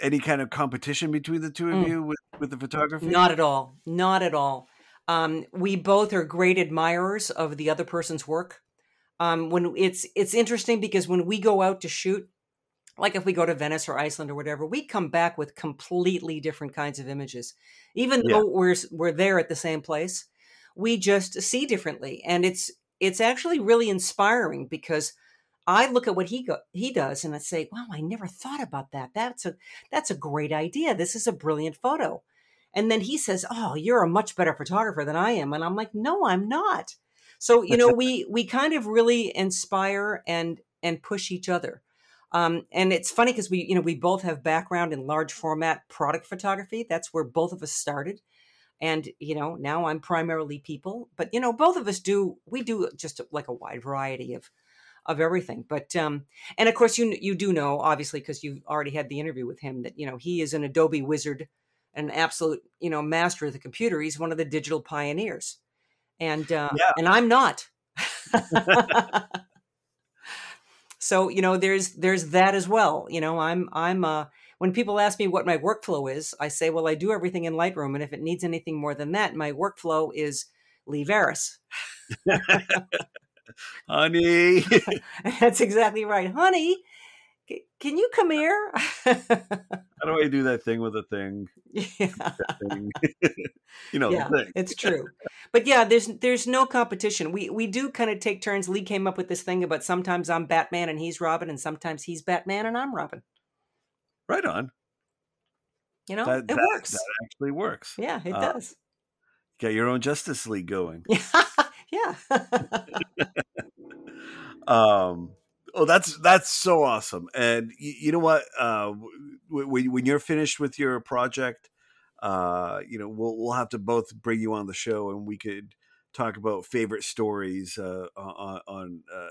any kind of competition between the two of mm. you with, with the photography? Not at all. Not at all. Um, we both are great admirers of the other person's work. Um, when it's, it's interesting because when we go out to shoot, like if we go to Venice or Iceland or whatever, we come back with completely different kinds of images, even yeah. though we're, we're there at the same place, we just see differently. And it's, it's actually really inspiring because I look at what he go, he does and I say, wow, I never thought about that. That's a, that's a great idea. This is a brilliant photo. And then he says, oh, you're a much better photographer than I am. And I'm like, no, I'm not. So, you know, we, we kind of really inspire and, and push each other. Um, and it's funny because we, you know, we both have background in large format product photography. That's where both of us started. And, you know, now I'm primarily people, but you know, both of us do, we do just like a wide variety of of everything. But, um, and of course you, you do know, obviously, cause you already had the interview with him that, you know, he is an Adobe wizard, an absolute, you know, master of the computer. He's one of the digital pioneers. And, uh, yeah. and I'm not. So, you know, there's, there's that as well. You know, I'm, I'm, uh, when people ask me what my workflow is, I say, well, I do everything in Lightroom. And if it needs anything more than that, my workflow is Lee Varis. Honey. That's exactly right. Honey, c- can you come here? How do I do that thing with a thing? Yeah. Thing. You know, yeah, the thing. It's true. But yeah, there's there's no competition. We we do kind of take turns. Lee came up with this thing about sometimes I'm Batman and he's Robin, and sometimes he's Batman and I'm Robin. Right on. You know, that, it that, works. That actually works. Yeah, it uh, does. Got your own Justice League going. Yeah. um, oh, that's that's so awesome. And you, you know what? Uh, when, when you're finished with your project, uh, you know, we'll we'll have to both bring you on the show, and we could talk about favorite stories uh, on, on uh,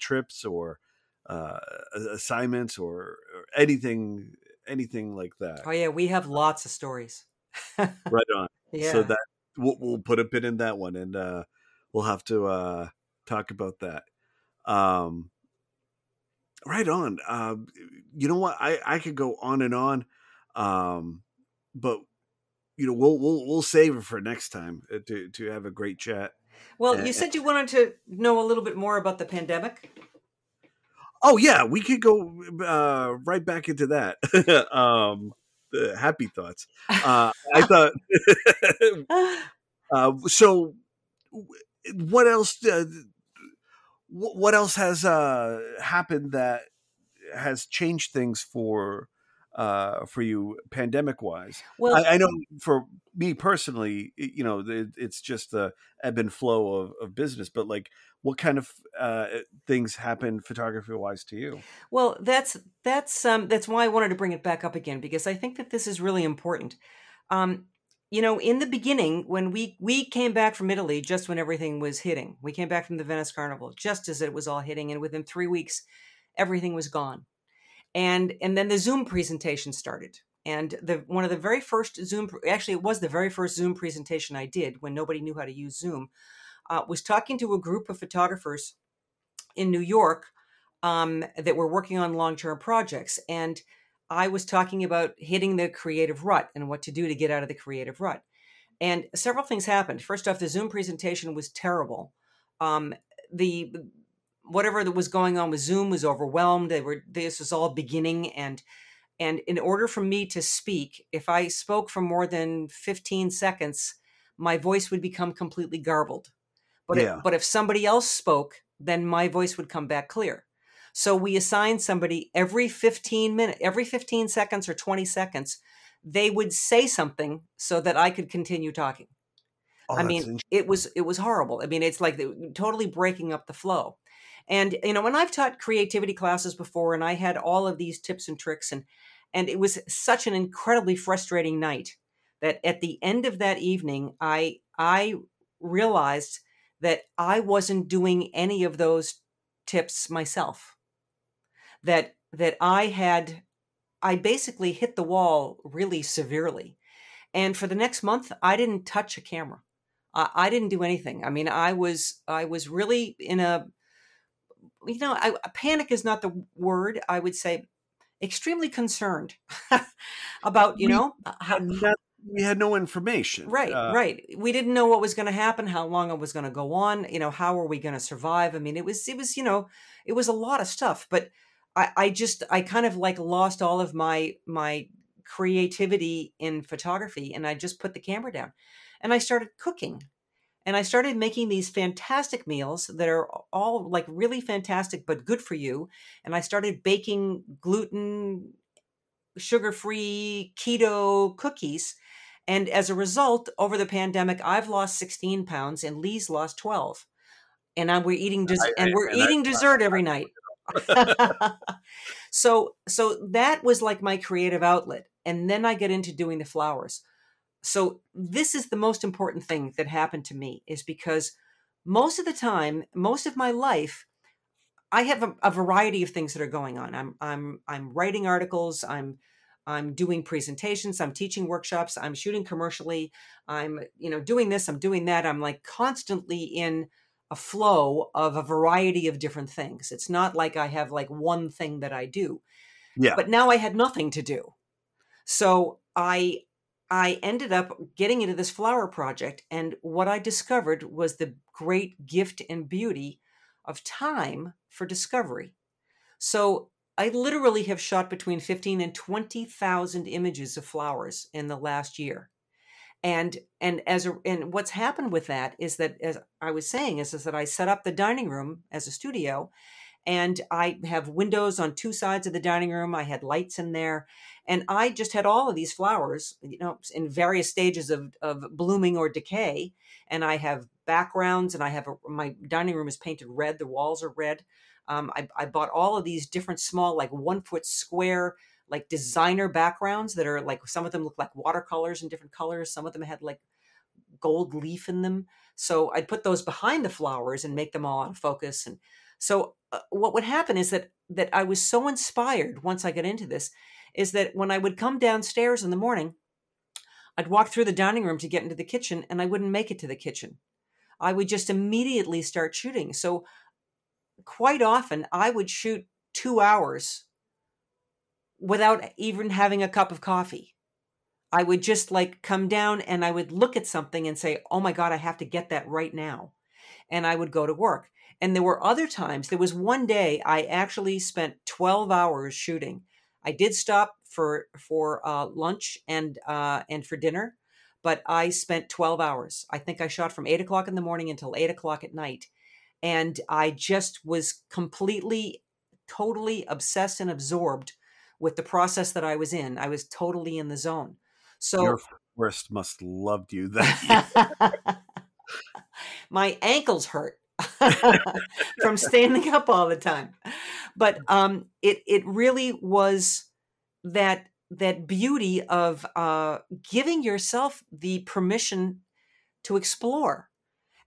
trips or uh, assignments or, or anything, anything like that. Oh yeah. We have lots of stories. Right on. Yeah. So that we'll, we'll put a pin in that one, and uh, we'll have to uh, talk about that. Um, right on. Uh, you know what? I, I could go on and on. Um, but you know, we'll, we'll, we'll save it for next time to, to have a great chat. Well, and, you said you wanted to know a little bit more about the pandemic. Oh yeah. We could go, uh, right back into that. um, the happy thoughts. Uh, I thought, uh, so what else, uh, what else has, uh, happened that has changed things for, uh, for you pandemic wise? Well, I, I know for me personally, you know, it, it's just the ebb and flow of, of business, but like what kind of, uh, things happen photography wise to you? Well, that's, that's, um, that's why I wanted to bring it back up again, because I think that this is really important. Um, you know, in the beginning, when we, we came back from Italy, just when everything was hitting, we came back from the Venice Carnival, just as it was all hitting. And within three weeks, everything was gone. And and then the Zoom presentation started. And the one of the very first Zoom, actually it was the very first Zoom presentation I did when nobody knew how to use Zoom, uh, was talking to a group of photographers in New York um, that were working on long-term projects. And I was talking about hitting the creative rut and what to do to get out of the creative rut. And several things happened. First off, the Zoom presentation was terrible. Um, the... Whatever that was going on with Zoom was overwhelmed. They were, this was all beginning. And, and in order for me to speak, if I spoke for more than fifteen seconds, my voice would become completely garbled. But, yeah. if, but if somebody else spoke, then my voice would come back clear. So we assigned somebody every fifteen minutes, every fifteen seconds or twenty seconds, they would say something so that I could continue talking. Oh, I mean, it was, it was horrible. I mean, it's like the, totally breaking up the flow. And, you know, when I've taught creativity classes before, and I had all of these tips and tricks, and, and it was such an incredibly frustrating night that at the end of that evening, I, I realized that I wasn't doing any of those tips myself, that, that I had, I basically hit the wall really severely. And for the next month, I didn't touch a camera. I, I didn't do anything. I mean, I was, I was really in a, you know, I, panic is not the word. I would say extremely concerned about, you we know, how not, we had no information. Right, uh, right. We didn't know what was going to happen, how long it was going to go on, you know, how are we going to survive? I mean, it was, it was, you know, it was a lot of stuff, but I, I just, I kind of like lost all of my, my creativity in photography, and I just put the camera down and I started cooking. And I started making these fantastic meals that are all like really fantastic, but good for you. And I started baking gluten, sugar-free, keto cookies. And as a result, over the pandemic, I've lost sixteen pounds and Lee's lost twelve. And I, we're eating des- I, I, and we're and eating I, dessert I, every night. so, so that was like my creative outlet. And then I get into doing the flowers. So this is the most important thing that happened to me, is because most of the time, most of my life, I have a, a variety of things that are going on. I'm, I'm, I'm writing articles. I'm, I'm doing presentations. I'm teaching workshops. I'm shooting commercially. I'm, you know, doing this, I'm doing that. I'm like constantly in a flow of a variety of different things. It's not like I have like one thing that I do, yeah. But now I had nothing to do. So I, I ended up getting into this flower project, and what I discovered was the great gift and beauty of time for discovery. So I literally have shot between fifteen and twenty thousand images of flowers in the last year. And and as a, and what's happened with that is that, as I was saying, is, is that I set up the dining room as a studio, and I have windows on two sides of the dining room. I had lights in there, and I just had all of these flowers, you know, in various stages of, of blooming or decay. And I have backgrounds, and I have a, my dining room is painted red. The walls are red. Um, I, I bought all of these different small, like one foot square, like designer backgrounds that are like, some of them look like watercolors in different colors. Some of them had like gold leaf in them. So I'd put those behind the flowers and make them all out of focus. And so what would happen is that that I was so inspired once I got into this, is that when I would come downstairs in the morning, I'd walk through the dining room to get into the kitchen, and I wouldn't make it to the kitchen. I would just immediately start shooting. So quite often I would shoot two hours without even having a cup of coffee. I would just like come down and I would look at something and say, oh my God, I have to get that right now. And I would go to work. And there were other times, there was one day I actually spent twelve hours shooting. I did stop for for uh, lunch and uh, and for dinner, but I spent twelve hours. I think I shot from eight o'clock in the morning until eight o'clock at night. And I just was completely, totally obsessed and absorbed with the process that I was in. I was totally in the zone. So your forest must loved you that. My ankles hurt from standing up all the time. But um, it it really was that that beauty of uh, giving yourself the permission to explore.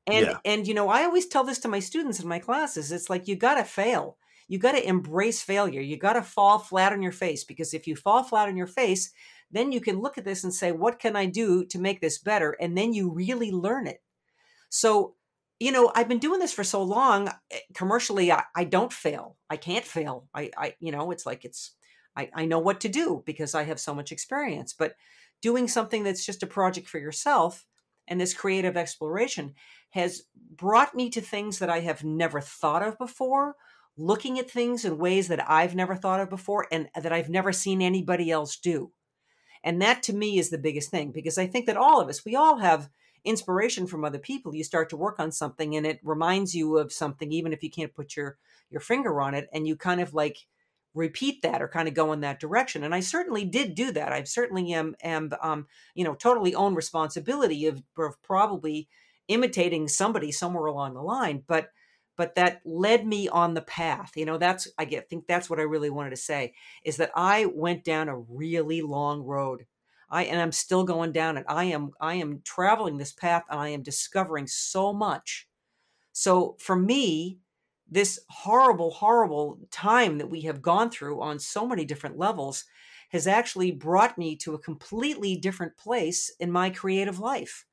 And yeah. and you know, I always tell this to my students in my classes. It's like, you got to fail. You got to embrace failure. You got to fall flat on your face, because if you fall flat on your face, then you can look at this and say, what can I do to make this better? And then you really learn it. So, you know, I've been doing this for so long commercially. I, I don't fail. I can't fail. I, I, you know, it's like, it's, I, I know what to do because I have so much experience. But doing something that's just a project for yourself and this creative exploration has brought me to things that I have never thought of before, looking at things in ways that I've never thought of before and that I've never seen anybody else do. And that to me is the biggest thing, because I think that all of us, we all have inspiration from other people. You start to work on something and it reminds you of something, even if you can't put your, your finger on it, and you kind of like repeat that or kind of go in that direction. And I certainly did do that. I certainly am, am um, you know, totally own responsibility of, of probably imitating somebody somewhere along the line, but, but that led me on the path. You know, that's, I get, think that's what I really wanted to say, is that I went down a really long road. I, and I'm still going down it. I am, I am traveling this path and I am discovering so much. So for me, this horrible, horrible time that we have gone through on so many different levels has actually brought me to a completely different place in my creative life.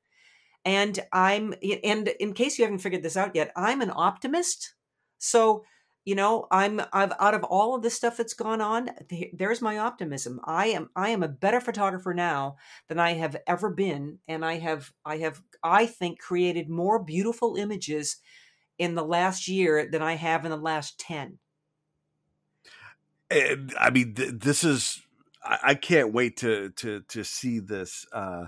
And I'm, and in case you haven't figured this out yet, I'm an optimist. So, you know, I'm, I've out of all of this stuff that's gone on, there's my optimism. I am, I am a better photographer now than I have ever been. And I have, I have, I think created more beautiful images in the last year than I have in the last ten. And, I mean, th- this is, I-, I can't wait to, to, to see this uh,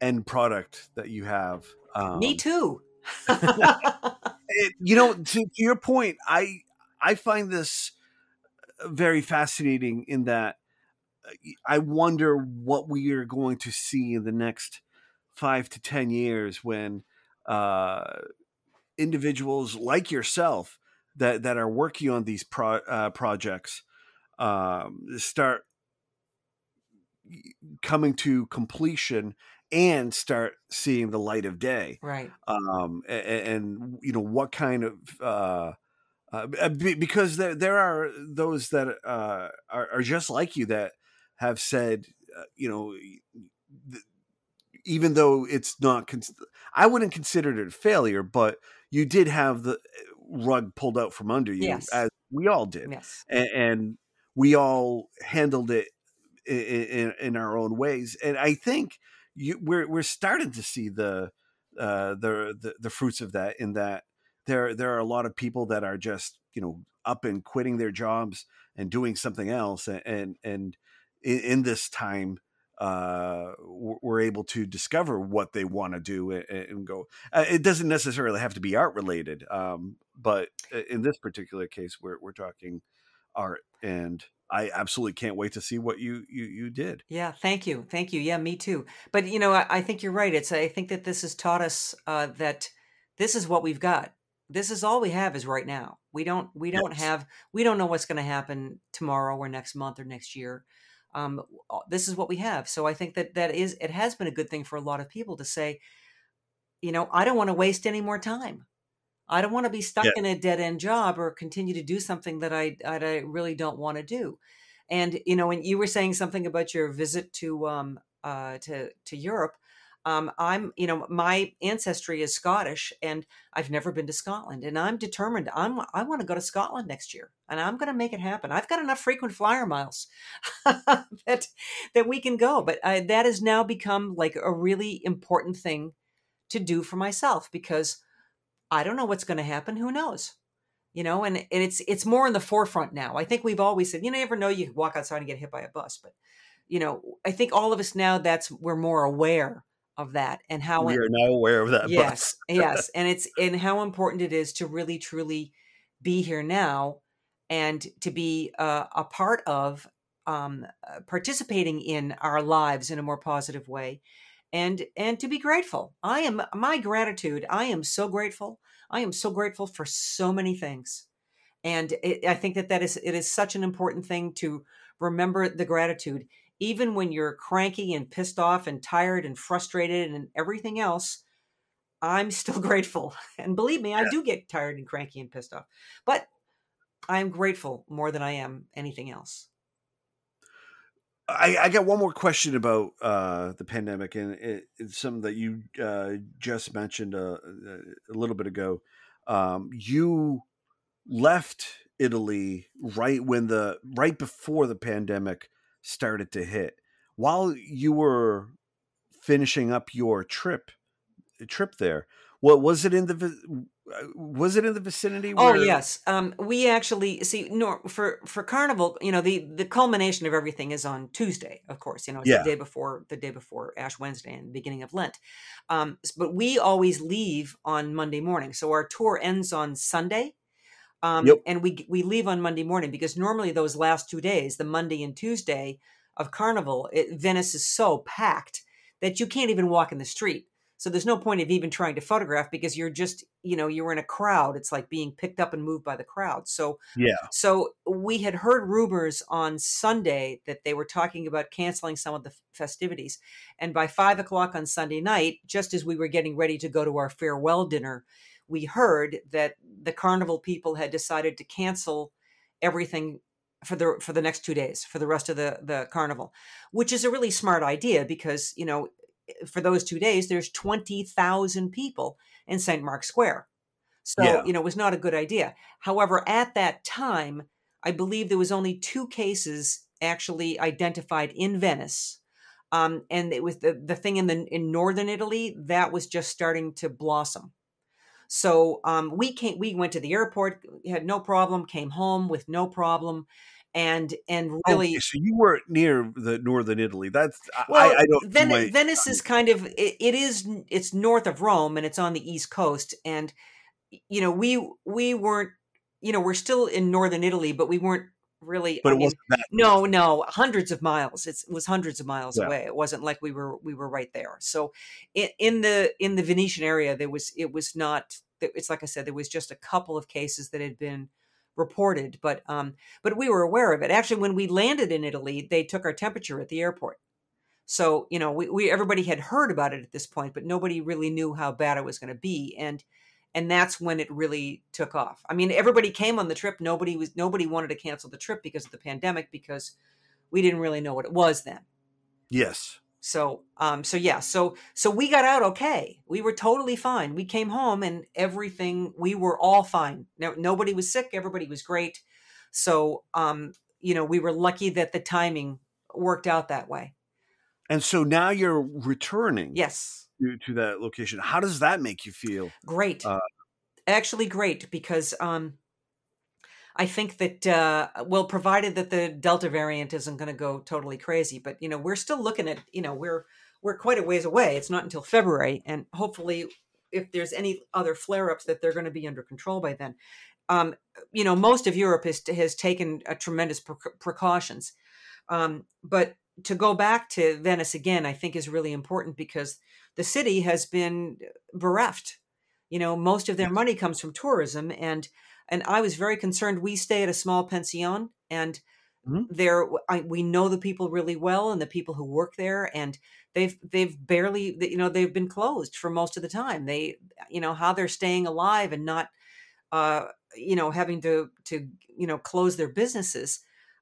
end product that you have. Um, Me too. it, you know, to, to your point, I, I find this very fascinating in that I wonder what we are going to see in the next five to ten years when, uh, individuals like yourself that, that are working on these pro, uh, projects um, start coming to completion and start seeing the light of day. Right. Um, and, and, you know, what kind of, uh, uh, because there, there are those that uh, are, are just like you that have said, uh, you know, th- even though it's not, cons- I wouldn't consider it a failure, but you did have the rug pulled out from under you, yes. as we all did. Yes. And, and we all handled it in, in, in our own ways. And I think you, we're, we're starting to see the, uh, the, the, the fruits of that, in that there, there are a lot of people that are just, you know, up and quitting their jobs and doing something else. And, and, and in, in this time, uh, we're able to discover what they want to do and, and go. Uh, it doesn't necessarily have to be art related. Um, but in this particular case, we're, we're talking art, and I absolutely can't wait to see what you, you, you did. Yeah. Thank you. Thank you. Yeah, me too. But you know, I, I think you're right. It's, I think that this has taught us, uh, that this is what we've got. This is all we have is right now. We don't, we don't yes. have, we don't know what's going to happen tomorrow or next month or next year. Um, this is what we have. So I think that that is, it has been a good thing for a lot of people to say, you know, I don't want to waste any more time. I don't want to be stuck yeah. in a dead end job or continue to do something that I, I really don't want to do. And, you know, when you were saying something about your visit to, um, uh, to, to Europe, um, I'm, you know, my ancestry is Scottish and I've never been to Scotland, and I'm determined. I'm, I want to go to Scotland next year, and I'm going to make it happen. I've got enough frequent flyer miles that, that we can go, but I, that has now become like a really important thing to do for myself, because I don't know what's going to happen. Who knows? You know, and, and it's it's more in the forefront now. I think we've always said, you never know, you walk outside and get hit by a bus. But, you know, I think all of us now, that's we're more aware of that, and how we are now aware of that. Yes, bus. yes. And it's and how important it is to really, truly be here now, and to be uh, a part of um, participating in our lives in a more positive way. And and to be grateful. I am, my gratitude, I am so grateful. I am so grateful for so many things. And it, I think that that is, it is such an important thing to remember the gratitude, even when you're cranky and pissed off and tired and frustrated and everything else. I'm still grateful. And believe me, I do get tired and cranky and pissed off, but I'm grateful more than I am anything else. I, I got one more question about uh, the pandemic, and it, it's something that you uh, just mentioned a, a little bit ago. Um, you left Italy right when the right before the pandemic started to hit. While you were finishing up your trip, trip there, what was it in the was it in the vicinity? Where- oh yes, um, we actually see no, for for Carnival. You know, the, the culmination of everything is on Tuesday, of course. You know, it's yeah. the day before the day before Ash Wednesday and the beginning of Lent. Um, but we always leave on Monday morning, so our tour ends on Sunday, um, yep. and we we leave on Monday morning, because normally those last two days, the Monday and Tuesday of Carnival, it, Venice is so packed that you can't even walk in the street. So there's no point of even trying to photograph, because you're just, you know, you're in a crowd. It's like being picked up and moved by the crowd. So, yeah. So we had heard rumors on Sunday that they were talking about canceling some of the festivities. And by five o'clock on Sunday night, just as we were getting ready to go to our farewell dinner, we heard that the Carnival people had decided to cancel everything for the, for the next two days, for the rest of the, the Carnival, which is a really smart idea, because, you know, for those two days, there's twenty thousand people in Saint Mark's Square. So, yeah. you know, it was not a good idea. However, at that time, I believe there was only two cases actually identified in Venice. Um, and it was the, the thing in the in northern Italy that was just starting to blossom. So um, we came, we went to the airport, had no problem, came home with no problem. And and really, okay, so you weren't near the northern Italy. That's well, I, I don't. Ven- do my, Venice is kind of it, it is it's north of Rome, and it's on the east coast. And you know, we we weren't. You know, we're still in northern Italy, but we weren't really. But I it mean, wasn't that. No, no, hundreds of miles. It's, it was hundreds of miles yeah. away. It wasn't like we were we were right there. So in, in the in the Venetian area, there was it was not. It's like I said, there was just a couple of cases that had been reported, but um, but we were aware of it. Actually, when we landed in Italy, they took our temperature at the airport. So, you know, we, we everybody had heard about it at this point, but nobody really knew how bad it was going to be. And and that's when it really took off. I mean, everybody came on the trip. Nobody was nobody wanted to cancel the trip because of the pandemic, because we didn't really know what it was then. Yes. So um, so yeah, so so we got out okay. We were totally fine. We came home and everything. We were all fine. No, nobody was sick. Everybody was great. So um, you know, we were lucky that the timing worked out that way. And so now you're returning. Yes. To, to that location. How does that make you feel? Great. Uh, Actually, great, because um, I think that, uh, well, provided that the Delta variant isn't going to go totally crazy, but, you know, we're still looking at, you know, we're, we're quite a ways away. It's not until February. And hopefully if there's any other flare-ups, that they're going to be under control by then. Um, you know, most of Europe has, has taken a tremendous pre- precautions. Um, but to go back to Venice again, I think is really important, because the city has been bereft. You know, most of their money comes from tourism, and And I was very concerned. We stay at a small pension, and mm-hmm. there I, we know the people really well, and the people who work there, and they've they've barely, you know, they've been closed for most of the time. They, you know, how they're staying alive and not uh, you know, having to, to, you know, close their businesses.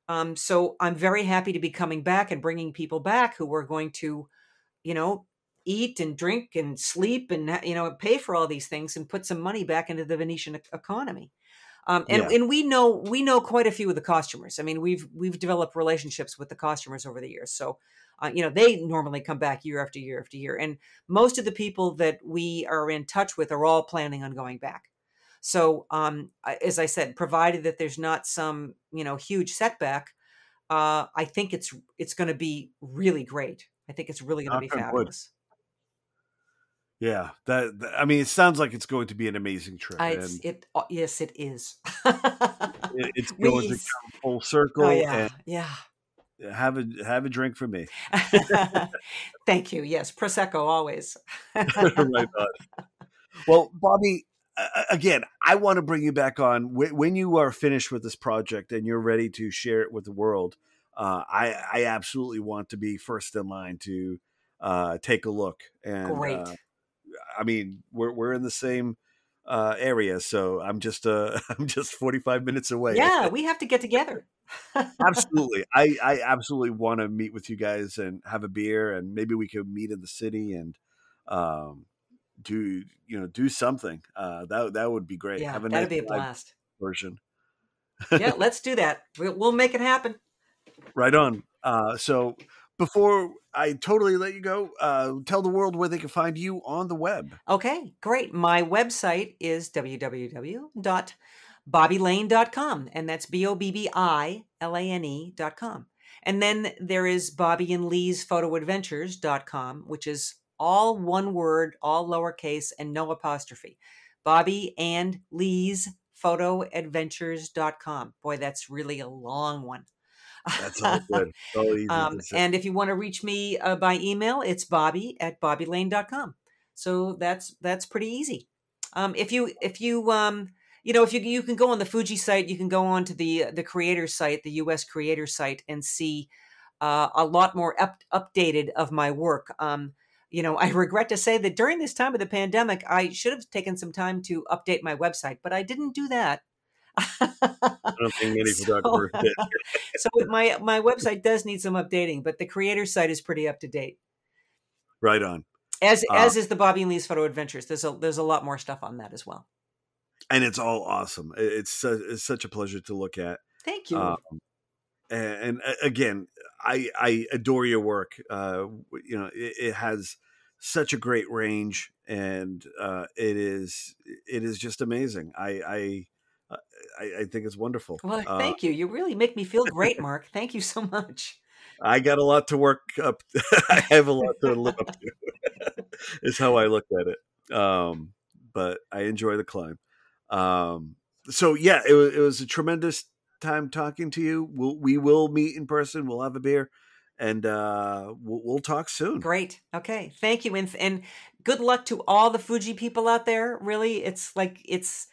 Um, so I'm very happy to be coming back and bringing people back who are going to, you know, eat and drink and sleep and, you know, pay for all these things and put some money back into the Venetian economy. Um, and, yeah. and we know, we know quite a few of the costumers. I mean, we've, we've developed relationships with the costumers over the years. So, uh, you know, they normally come back year after year after year. And most of the people that we are in touch with are all planning on going back. So, um, as I said, provided that there's not some, you know, huge setback, uh, I think it's, it's going to be really great. I think it's really going to be fabulous. Wood. Yeah, that, that I mean, it sounds like it's going to be an amazing trip. I, and it yes, it is. it, it's going Please. to come full circle. Oh, yeah, and yeah. Have a have a drink for me. Thank you. Yes, prosecco always. Right on. Well, Bobbi, again, I want to bring you back on when you are finished with this project and you're ready to share it with the world. Uh, I I absolutely want to be first in line to uh, take a look. And, Great. Uh, I mean, we're we're in the same uh, area, so I'm just uh, I'm just forty-five minutes away. Yeah, we have to get together. Absolutely, I, I absolutely want to meet with you guys and have a beer, and maybe we could meet in the city and um, do you know do something. Uh, that that would be great. Yeah, have a that'd nice be a blast. Version. Yeah, let's do that. We'll, we'll make it happen. Right on. Uh, so. Before I totally let you go, uh, tell the world where they can find you on the web. Okay, great. My website is w w w dot bobbi lane dot com, and that's B O B B I L A N E dot com. And then there is Bobbi and Lee's Photo Adventures dot com, which is all one word, all lowercase, and no apostrophe. Bobbi and Lee's Photo Adventures dot com. Boy, that's really a long one. That's all good. So easy um, and if you want to reach me uh, by email, it's Bobbi at bobbilane dot com. So that's that's pretty easy. Um, if you if you um, you know if you you can go on the Fuji site, you can go on to the the creator site, the U S creator site, and see uh, a lot more up, updated of my work. Um, you know, I regret to say that during this time of the pandemic, I should have taken some time to update my website, but I didn't do that. I don't think many photographers did. So my my website does need some updating, but the creator site is pretty up to date. Right on. As uh, as is the Bobbi and Lee's Photo Adventures. There's a there's a lot more stuff on that as well. And it's all awesome. It's it's such a pleasure to look at. Thank you. Um, and, and again, I I adore your work. Uh, you know, it, it has such a great range, and uh, it is it is just amazing. I. I I, I think it's wonderful. Well, thank uh, you. You really make me feel great, Mark. Thank you so much. I got a lot to work up. I have a lot to live up to is how I look at it. Um, but I enjoy the climb. Um, so yeah, it was, it was a tremendous time talking to you. We'll, we will meet in person. We'll have a beer and uh, we'll, we'll talk soon. Great. Okay. Thank you. And, and good luck to all the Fuji people out there. Really. It's like, it's,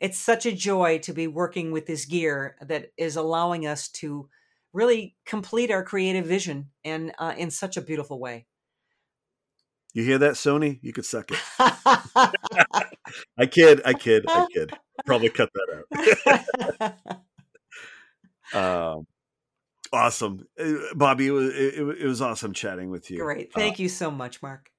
It's such a joy to be working with this gear that is allowing us to really complete our creative vision and uh, in such a beautiful way. You hear that, Sony? You could suck it. I kid, I kid, I kid. Probably cut that out. um, awesome. Bobbi, it was, it, it was awesome chatting with you. Great. Thank uh, you so much, Mark.